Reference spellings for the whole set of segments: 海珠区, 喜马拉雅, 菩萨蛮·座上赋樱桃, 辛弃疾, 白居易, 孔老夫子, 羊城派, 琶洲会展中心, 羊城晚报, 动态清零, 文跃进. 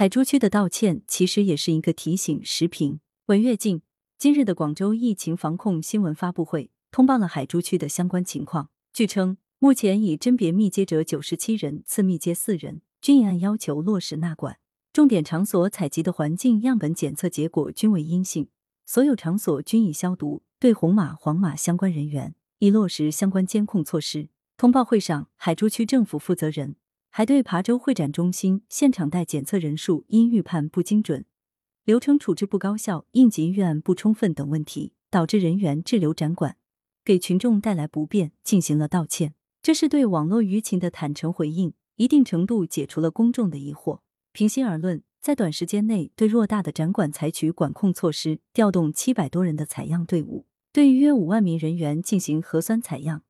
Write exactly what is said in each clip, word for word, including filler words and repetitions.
海珠区的道歉其实也是一个提醒。时评：文跃进今日的广州疫情防控新闻发布会通报了海珠区的相关情况。据称，目前已甄别密接者九十七人，次密接四人，均已按要求落实纳管。重点场所采集的环境样本检测结果均为阴性，所有场所均已消毒，对红码、黄码相关人员已落实相关监控措施。通报会上，海珠区政府负责人还对琶洲会展中心现场带检测人数因预判不精准、流程处置不高效、应急预案不充分等问题，导致人员滞留展馆，给群众带来不便，进行了道歉。这是对网络舆情的坦诚回应，一定程度解除了公众的疑惑。平心而论，在短时间内对偌大的展馆采取管控措施，调动七百多人的采样队伍，对于约五万名人员进行核酸采样，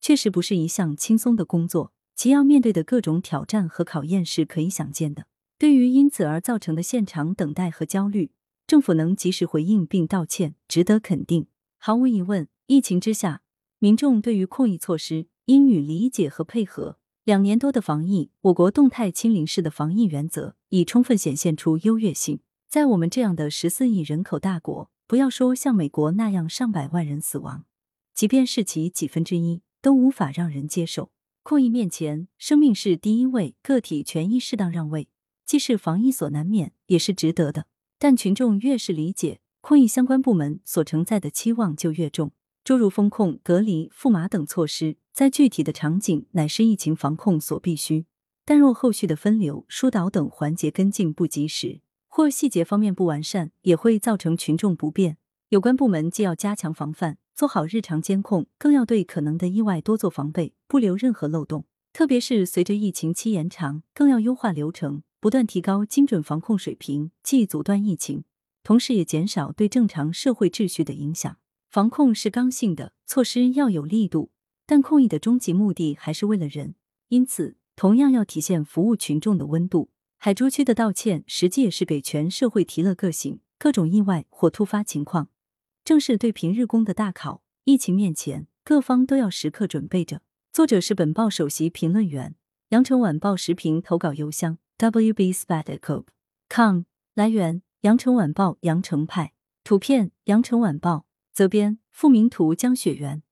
确实不是一项轻松的工作。其要面对的各种挑战和考验是可以想见的。对于因此而造成的现场等待和焦虑，政府能及时回应并道歉，值得肯定。毫无疑问，疫情之下，民众对于控疫措施应予理解和配合。两年多的防疫，我国动态清零式的防疫原则已充分显现出优越性。在我们这样的十四亿人口大国，不要说像美国那样上百万人死亡，即便是其几分之一，都无法让人接受。控疫面前，生命是第一位，个体权益适当让位，既是防疫所难免，也是值得的。但群众越是理解，控疫相关部门所承载的期望就越重。诸如封控、隔离、赋码等措施，在具体的场景乃是疫情防控所必须，但若后续的分流、疏导等环节跟进不及时，或细节方面不完善，也会造成群众不便。有关部门既要加强防范，做好日常监控，更要对可能的意外多做防备，不留任何漏洞。特别是随着疫情期延长，更要优化流程，不断提高精准防控水平，既阻断疫情，同时也减少对正常社会秩序的影响。防控是刚性的，措施要有力度，但控疫的终极目的还是为了人，因此同样要体现服务群众的温度。海珠区的道歉实际也是给全社会提了个醒，各种意外或突发情况正是对平日功的大考，疫情面前，各方都要时刻准备着。作者是本报首席评论员，羊城晚报时评投稿邮箱 double u b s p a t c o b 点 com。 来源：羊城晚报羊城派，图片：羊城晚报，责编：付明图，江雪原。